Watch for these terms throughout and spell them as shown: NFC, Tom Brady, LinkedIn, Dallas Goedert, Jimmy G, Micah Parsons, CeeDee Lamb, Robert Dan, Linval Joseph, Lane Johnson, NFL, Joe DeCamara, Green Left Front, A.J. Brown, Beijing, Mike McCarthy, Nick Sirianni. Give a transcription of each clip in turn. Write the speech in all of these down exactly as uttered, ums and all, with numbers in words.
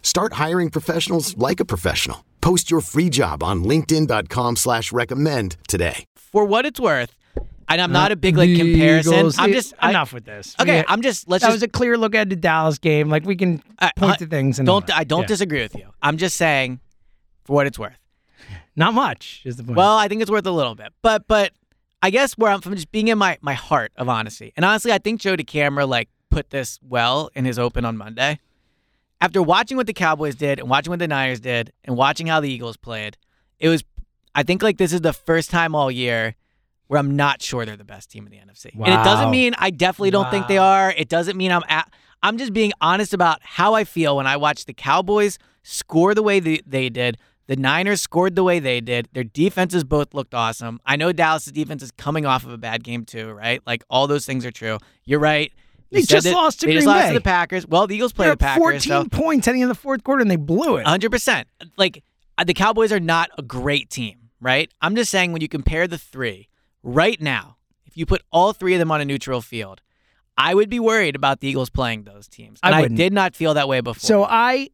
Start hiring professionals like a professional. Post your free job on linkedin dot com slash recommend today. For what it's worth, and I'm not a big like comparison. Eagles. I'm just I, enough with this. Okay, had, I'm just let's. That just, was a clear look at the Dallas game. Like we can point I, to things. And don't I don't yeah. disagree with you. I'm just saying, for what it's worth, not much is the point. Well, I think it's worth a little bit, but but I guess where I'm from, just being in my my heart of honesty, and honestly, I think Joe DeCamara like put this well in his open on Monday. After watching what the Cowboys did and watching what the Niners did and watching how the Eagles played, it was, I think, like this is the first time all year where I'm not sure they're the best team in the N F C. Wow. And it doesn't mean I definitely don't wow. think they are. It doesn't mean I'm at, I'm just being honest about how I feel when I watch the Cowboys score the way the, they did. The Niners scored the way they did. Their defenses both looked awesome. I know Dallas' defense is coming off of a bad game too, right? Like all those things are true. You're right. They just that, lost to they Green just lost Bay. to the Packers. Well, the Eagles played the Packers. fourteen so. points heading into the fourth quarter, and they blew it. one hundred percent. Like, the Cowboys are not a great team, right? I'm just saying when you compare the three, right now, if you put all three of them on a neutral field, I would be worried about the Eagles playing those teams. And I, I did not feel that way before. So I,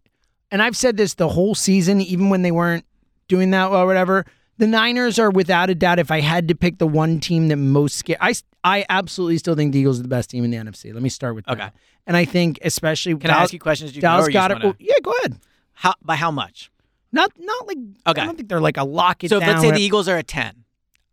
and I've said this the whole season, even when they weren't doing that well or whatever, the Niners are without a doubt, if I had to pick the one team that most scared, I, I absolutely still think the Eagles are the best team in the N F C. Let me start with that. Okay. And I think especially— Can Dallas, I ask you questions? You Dallas got it. Well, yeah, go ahead. How, by how much? Not not like, okay. I don't think they're like a lock it so down. So let's say the Eagles are a ten.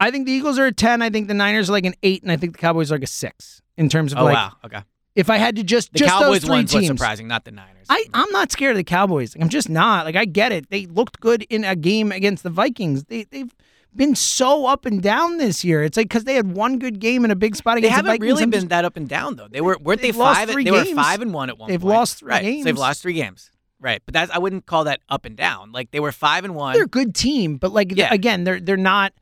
I think the Eagles are a ten. I think the Niners are like an eight, and I think the Cowboys are like a six in terms of oh, like— Oh, wow. Okay. If I had to just the just Cowboys those three ones teams, was surprising, not the Niners. I, I'm not scared of the Cowboys. Like, I'm just not. Like I get it. They looked good in a game against the Vikings. They they've been so up and down this year. It's like because they had one good game in a big spot against the Vikings. They haven't really I'm been just, that up and down though. They were weren't they five? They were five and one at one. They've point. lost three right. games. So they've lost three games. Right, but that's I wouldn't call that up and down. Like they were five and one. They're a good team, but like yeah. again, they're they're not.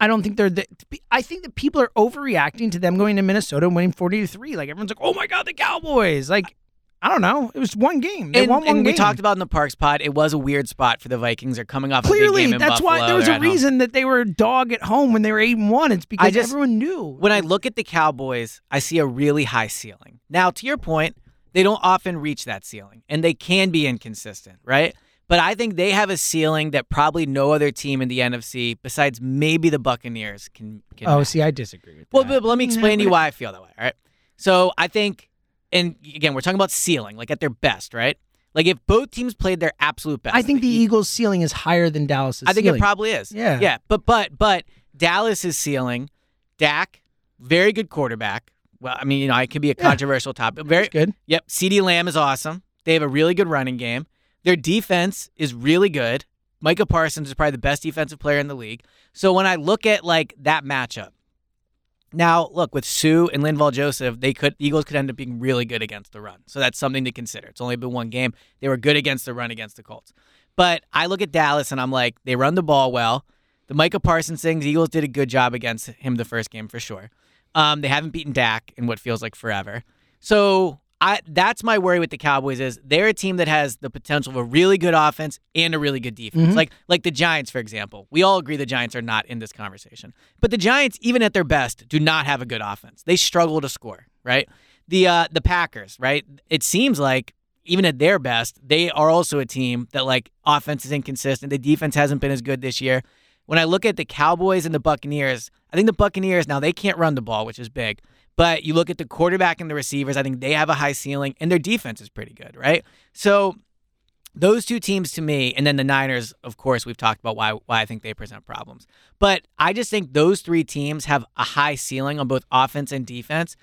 I don't think they're the, I think that people are overreacting to them going to Minnesota and winning forty to three. Like, everyone's like, oh my God, the Cowboys. Like, I don't know. It was one game. They and, won one and game. And we talked about in the Parks pod, it was a weird spot for the Vikings. They're coming off Clearly, a big game in Buffalo. Clearly, that's why there was a reason home. that they were a dog at home when they were eight and one. It's because just, everyone knew. When I look at the Cowboys, I see a really high ceiling. Now, to your point, they don't often reach that ceiling, and they can be inconsistent, right? But I think they have a ceiling that probably no other team in the N F C, besides maybe the Buccaneers, can. can oh, match. See, I disagree with that. Well, but let me explain to you why I feel that way. All right. So I think, and again, we're talking about ceiling, like at their best, right? Like if both teams played their absolute best. I think the Eagles' ceiling is higher than Dallas' I think ceiling. It probably is. Yeah. Yeah. But but but Dallas' ceiling, Dak, very good quarterback. Well, I mean, you know, it could be a controversial yeah. topic. Very That's good. Yep. CeeDee Lamb is awesome. They have a really good running game. Their defense is really good. Micah Parsons is probably the best defensive player in the league. So when I look at like that matchup, now look with Sue and Linval Joseph, they could the Eagles could end up being really good against the run. So that's something to consider. It's only been one game. They were good against the run against the Colts, but I look at Dallas and I'm like, they run the ball well. The Micah Parsons things, the Eagles did a good job against him the first game for sure. Um, they haven't beaten Dak in what feels like forever. So I that's my worry with the Cowboys is they're a team that has the potential of a really good offense and a really good defense. Mm-hmm. Like like the Giants, for example. We all agree the Giants are not in this conversation. But the Giants, even at their best, do not have a good offense. They struggle to score, right? The uh, the Packers, right? It seems like even at their best, they are also a team that, like, offense is inconsistent. The defense hasn't been as good this year. When I look at the Cowboys and the Buccaneers, I think the Buccaneers, now they can't run the ball, which is big. But you look at the quarterback and the receivers, I think they have a high ceiling, and their defense is pretty good, right? So those two teams to me, and then the Niners, of course, we've talked about why why I think they present problems. But I just think those three teams have a high ceiling on both offense and defense,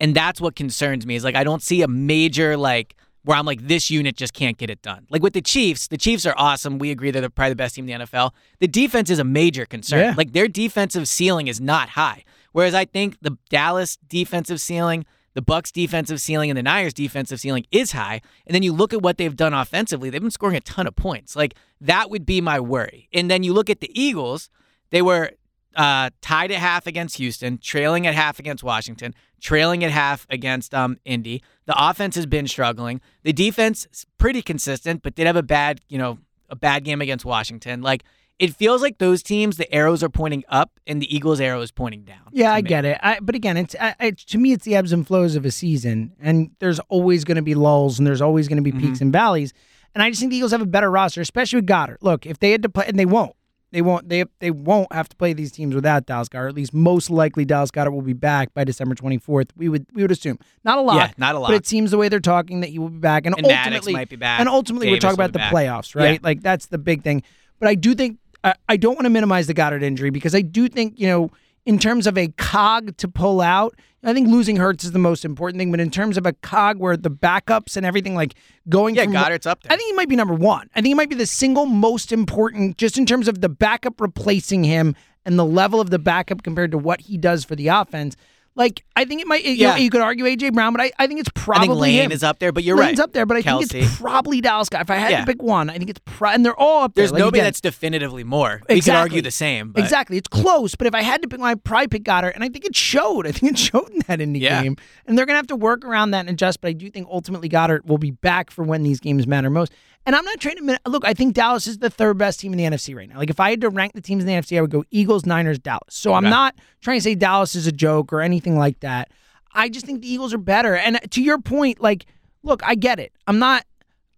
and that's what concerns me is, like, I don't see a major, like, where I'm like, this unit just can't get it done. Like with the Chiefs, the Chiefs are awesome. We agree they're probably the best team in the N F L. The defense is a major concern. Yeah. Like their defensive ceiling is not high. Whereas I think the Dallas defensive ceiling, the Bucs defensive ceiling, and the Niners defensive ceiling is high. And then you look at what they've done offensively. They've been scoring a ton of points. Like that would be my worry. And then you look at the Eagles. They were uh, tied at half against Houston, trailing at half against Washington, trailing at half against um, Indy. The offense has been struggling. The defense is pretty consistent, but did have a bad, you know, a bad game against Washington. Like it feels like those teams, the arrows are pointing up, and the Eagles' arrow is pointing down. Yeah, I get it. I, but again, it's I, it, to me, it's the ebbs and flows of a season, and there's always going to be lulls, and there's always going to be peaks mm-hmm. and valleys. And I just think the Eagles have a better roster, especially with Goddard. Look, if they had to play, and they won't, they won't, they they won't have to play these teams without Dallas Goedert. At least most likely, Dallas Goedert will be back by December twenty-fourth. We would we would assume not a lot, yeah, not a lot. But it seems the way they're talking that he will be back, and, and ultimately Maddox might be back. And ultimately, Davis we're talking about the back. Playoffs, right? Yeah. Like that's the big thing. But I do think I, I don't want to minimize the Goddard injury because I do think, you know, in terms of a cog to pull out, I think losing Hurts is the most important thing. But in terms of a cog where the backups and everything, like going yeah, from... Yeah, Goddard's up there. I think he might be number one. I think he might be the single most important just in terms of the backup replacing him and the level of the backup compared to what he does for the offense. Like, I think it might... You, yeah. know, you could argue A J. Brown, but I, I think it's probably I think Lane him. is up there, but you're Lane's right. Lane's up there, but I Kelsey. think it's probably Dallas Goedert. If I had yeah. to pick one, I think it's... Pro- and they're all up there. There's like, nobody again, that's definitively more. Exactly. You could argue the same, but... Exactly. It's close, but if I had to pick one, I'd probably pick Goddard, and I think it showed. I think it showed in that Indy yeah. game. And they're going to have to work around that and adjust, but I do think ultimately Goddard will be back for when these games matter most. And I'm not trying to... Look, I think Dallas is the third best team in the N F C right now. Like, if I had to rank the teams in the N F C, I would go Eagles, Niners, Dallas. So okay. I'm not trying to say Dallas is a joke or anything like that. I just think the Eagles are better. And to your point, like, look, I get it. I'm not...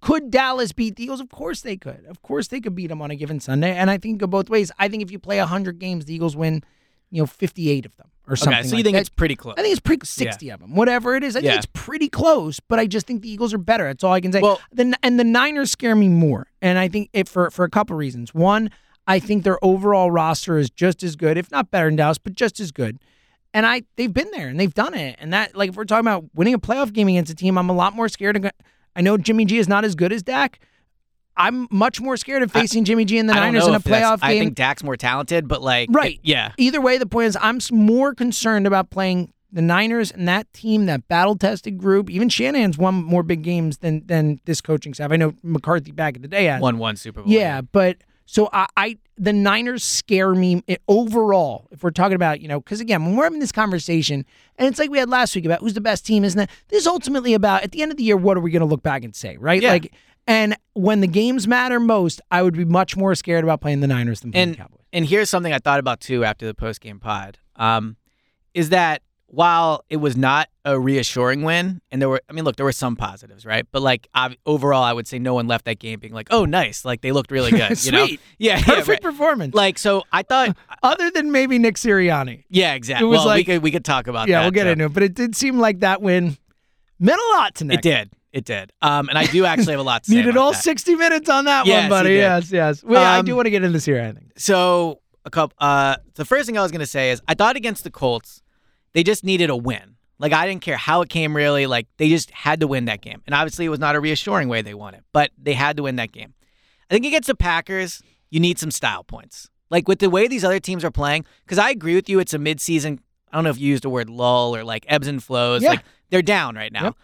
Could Dallas beat the Eagles? Of course they could. Of course they could beat them on a given Sunday. And I think go both ways. I think if you play one hundred games, the Eagles win, you know, fifty-eight of them or something. Okay, so you like think that. It's pretty close? I think it's pretty sixty yeah. of them, whatever it is. I yeah. think it's pretty close, but I just think the Eagles are better. That's all I can say. Well, the, and the Niners scare me more, and I think it for for a couple reasons. One, I think their overall roster is just as good, if not better than Dallas, but just as good. And I they've been there and they've done it. And that, like, if we're talking about winning a playoff game against a team, I'm a lot more scared. Of, I know Jimmy G is not as good as Dak. I'm much more scared of facing I, Jimmy G and the Niners in a playoff game. I think Dak's more talented, but like... Right. It, yeah. Either way, the point is I'm more concerned about playing the Niners and that team, that battle-tested group. Even Shanahan's won more big games than than this coaching staff. I know McCarthy back in the day had won one Super Bowl. Yeah, but... So I, I the Niners scare me overall, if we're talking about, you know, because again, when we're having this conversation, and it's like we had last week about who's the best team, isn't it? This is ultimately about, at the end of the year, what are we going to look back and say, right? Yeah. Like, and when the games matter most, I would be much more scared about playing the Niners than playing and, the Cowboys. And here's something I thought about, too, after the post-game pod, um, is that while it was not a reassuring win, and there were, I mean, look, there were some positives, right? But, like, ob- overall, I would say no one left that game being like, oh, nice. Like, they looked really good, Sweet. you know? Yeah. Perfect yeah, right. performance. Like, so I thought... Other than maybe Nick Sirianni. Yeah, exactly. It was well, like, we could, we could talk about yeah, that. Yeah, we'll get so. into it. But it did seem like that win meant a lot to Nick. It did. It did. Um, and I do actually have a lot to say. Needed all that. sixty minutes on that yes, one, buddy. Yes, yes. Well, um, I do want to get into Sirianni. So, a couple, uh, the first thing I was going to say is I thought against the Colts, they just needed a win. Like, I didn't care how it came, really. Like, they just had to win that game. And obviously, it was not a reassuring way they won it, but they had to win that game. I think against the Packers, you need some style points. Like, with the way these other teams are playing, because I agree with you, it's a midseason. I don't know if you used the word lull or, like, ebbs and flows. Yeah. Like, they're down right now. Yep.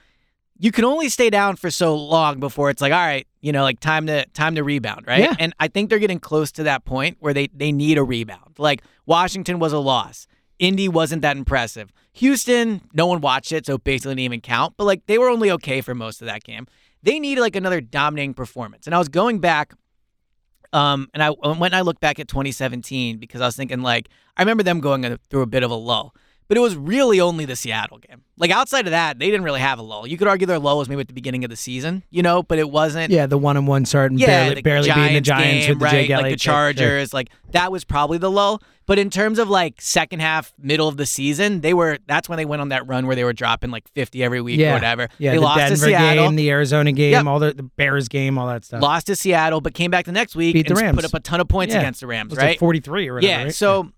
You can only stay down for so long before it's like, all right, you know, like, time to time to rebound, right? Yeah. And I think they're getting close to that point where they, they need a rebound. Like, Washington was a loss. Indy wasn't that impressive. Houston, no one watched it, so basically didn't even count. But, like, they were only okay for most of that game. They needed, like, another dominating performance. And I was going back, um, and I when I looked back at twenty seventeen, because I was thinking, like, I remember them going through a bit of a lull. But it was really only the Seattle game. Like, outside of that, they didn't really have a lull. You could argue their lull was maybe at the beginning of the season, you know, but it wasn't. Yeah, the one-on-one start and yeah, barely, barely Giants beating the Giants game, with right? the Jake Like, the Chargers. Sure. Like, that was probably the lull. But in terms of, like, second half, middle of the season, they were. That's when they went on that run where they were dropping, like, fifty every week yeah. or whatever. Yeah, they the lost Denver to Seattle. Game, the Arizona game, yep. all the, the Bears game, all that stuff. Lost to Seattle, but came back the next week Beat and the Rams. Put up a ton of points yeah. against the Rams, right? Like forty-three or whatever, Yeah, right? so... Yeah.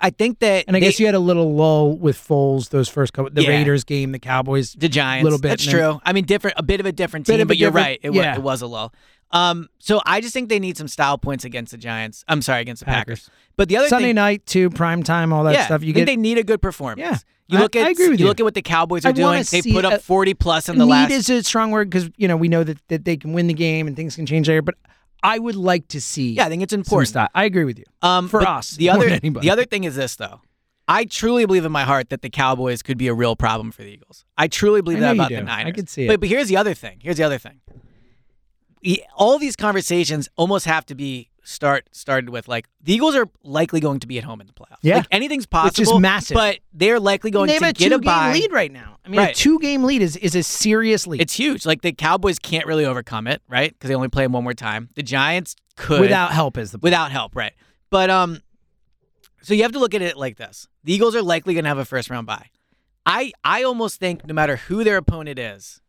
I think that, and I they, guess you had a little lull with Foles those first couple, the yeah. Raiders game, the Cowboys, the Giants, a little bit. That's true. I mean, different, a bit of a different team, but you're different, right. It, yeah. was, it was a lull. Um, so I just think they need some style points against the Giants. I'm sorry, against the Packers. Packers. But the other Sunday thing, night too, prime time, all that yeah, stuff. You I think get, they need a good performance. Yeah, you look I, at I agree with you, you look at what the Cowboys are I doing. They put up forty plus in the need last. Need is a strong word because you know we know that, that they can win the game and things can change later, but. I would like to see. Yeah, I think it's important. Style. I agree with you. Um, For us, the other the other thing is this though. I truly believe in my heart that the Cowboys could be a real problem for the Eagles. I truly believe I that about the Niners. I could see it. But, but here's the other thing. Here's the other thing. All these conversations almost have to be start started with like the Eagles are likely going to be at home in the playoffs. Yeah, like, anything's possible. Which is massive. But they're likely going they to get a bye. They have a two-game lead right now. I mean, right. a two-game lead is, is a serious lead. It's huge. Like, the Cowboys can't really overcome it, right? Because they only play them one more time. The Giants could. Without help is the point. Without help, right. But, um, so you have to look at it like this. The Eagles are likely going to have a first-round bye. I, I almost think no matter who their opponent is,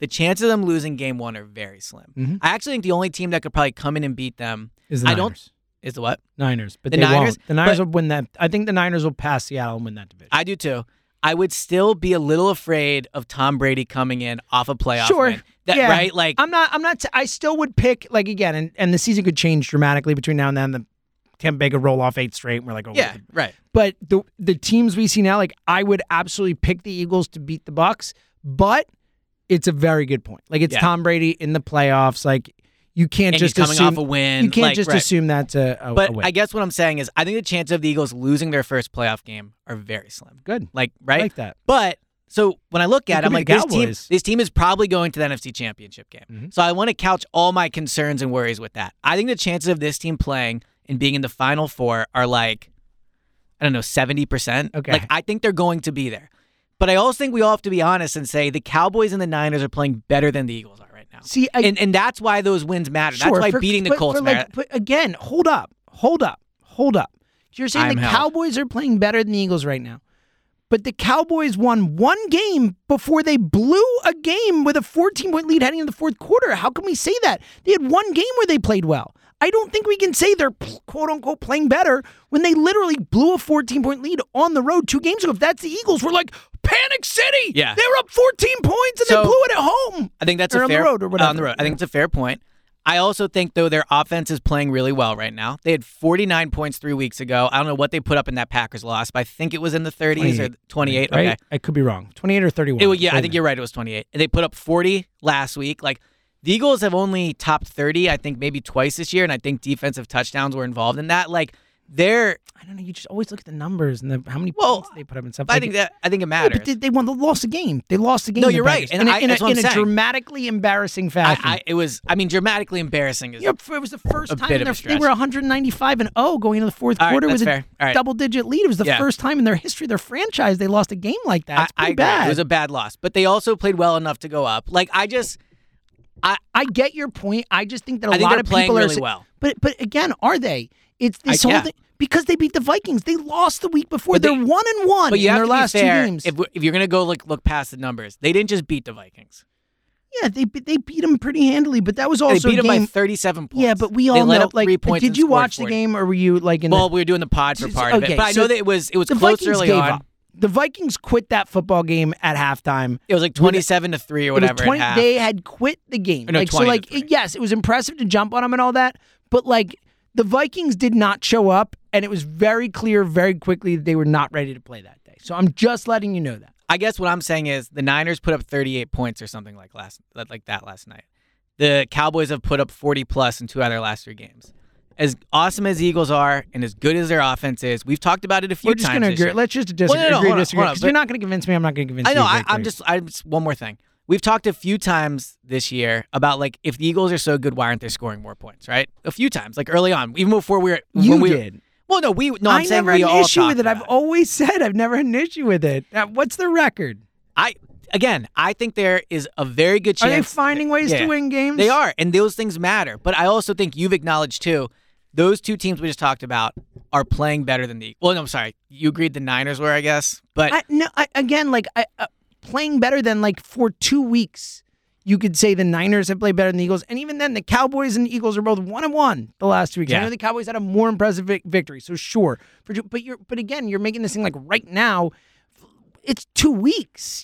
the chances of them losing game one are very slim. Mm-hmm. I actually think the only team that could probably come in and beat them is the Niners. I don't, is the what? Niners. But the they Niners, won't. The Niners but, will win that. I think the Niners will pass Seattle and win that division. I do too. I would still be a little afraid of Tom Brady coming in off a playoff sure. win. That, yeah. Right? Like I'm not. I'm not. T- I still would pick like again, and, and the season could change dramatically between now and then. The Tampa Bay could roll off eight straight, and we're like, oh, yeah, we right. But the the teams we see now, like I would absolutely pick the Eagles to beat the Bucs, but it's a very good point. Like it's yeah. Tom Brady in the playoffs, like. You can't and just coming assume, off a win. You can't like, just right. assume that's a, a, but a win. But I guess what I'm saying is I think the chances of the Eagles losing their first playoff game are very slim. Good. Like, right? I like that. But, so when I look at it, it I'm like, this team, this team is probably going to the N F C Championship game. Mm-hmm. So I want to couch all my concerns and worries with that. I think the chances of this team playing and being in the Final Four are like, I don't know, seventy percent. Okay. Like, I think they're going to be there. But I also think we all have to be honest and say the Cowboys and the Niners are playing better than the Eagles are. Now. See, I, and and that's why those wins matter. Sure, that's why for, beating the but, Colts matter. Like, but again, hold up, hold up, hold up. You're saying I'm the held. Cowboys are playing better than the Eagles right now, but the Cowboys won one game before they blew a game with a fourteen-point lead heading into the fourth quarter. How can we say that? They had one game where they played well. I don't think we can say they're quote-unquote playing better when they literally blew a fourteen-point lead on the road two games ago. If that's the Eagles, we're like, Panic City! Yeah. They were up fourteen points and so, they blew it at home. I think that's or a fair... on the road or whatever. On the road. I think it's a fair point. I also think, though, their offense is playing really well right now. They had forty-nine points three weeks ago. I don't know what they put up in that Packers loss, but I think it was in the thirties twenty-eight, or twenty-eight. Right? Okay. I could be wrong. twenty-eight or thirty-one. It, well, yeah, thirty-nine. I think you're right. It was twenty-eight. They put up forty last week. Like, the Eagles have only topped thirty, I think, maybe twice this year, and I think defensive touchdowns were involved in that. Like, they're... I don't know. You just always look at the numbers and the, how many well, points they put up and stuff. Like, I think that I think it matters. Yeah, but they won. They lost a game. They lost a game. No, you're right. And in I, a, in, a, in a dramatically embarrassing fashion. I, I, it was. I mean, dramatically embarrassing. Is yeah, it was the first time in their, they were one hundred ninety-five and zero going into the fourth All quarter right, with a right. double-digit lead. It was the yeah. first time in their history, their franchise, they lost a game like that. It's pretty I, I bad. It was a bad loss, but they also played well enough to go up. Like I just. I, I get your point. I just think that a I think lot they're of people playing are really well. But but again, are they? It's this I, whole yeah. thing because they beat the Vikings. They lost the week before. But they're they, one and one in their last fair, two games. If, if you're gonna go look look past the numbers, they didn't just beat the Vikings. Yeah, they they beat them pretty handily, but that was also they beat a game. Them by thirty-seven points. Yeah, but we all they let know. Up like, three points did you watch the game, or were you like in? Well, the, we were doing the pod for part okay, of it, but so I know that it was it was close Vikings early on. Up. The Vikings quit that football game at halftime. It was like twenty-seven to three or whatever. twenty, at half. They had quit the game. No, like, so, like, it, yes, it was impressive to jump on them and all that, but like the Vikings did not show up, and it was very clear, very quickly that they were not ready to play that day. So I'm just letting you know that. I guess what I'm saying is the Niners put up thirty-eight points or something like last, like that last night. The Cowboys have put up forty plus in two out of their last three games. as awesome as the Eagles are and as good as their offense is, we've talked about it a few We're just times. Gonna agree. Let's just disagree. Well, no, no, agree, on, disagree. On, you're not going to convince me. I'm not going to convince you. I know. You I, I'm just. I just one more thing. We've talked a few times this year about, like, if the Eagles are so good, why aren't they scoring more points, right? A few times, like early on, even before we were. You when we did. Were, well, no, we. No, I'm I saying never we had an all issue with it. I've always said I've never had an issue with it. Uh, what's the record? I again, I think there is a very good chance. Are they finding ways yeah, to win games? They are, and those things matter. But I also think you've acknowledged too. Those two teams we just talked about are playing better than the. Well, no, I'm sorry. You agreed the Niners were, I guess, but I, no. I, again, like I. Uh, playing better than, like, for two weeks. You could say the Niners have played better than the Eagles. And even then, the Cowboys and the Eagles are both one and one the last two weeks. Yeah. I know the Cowboys had a more impressive vic- victory, so sure. For, but, you're, but again, you're making this thing like right now. It's two weeks.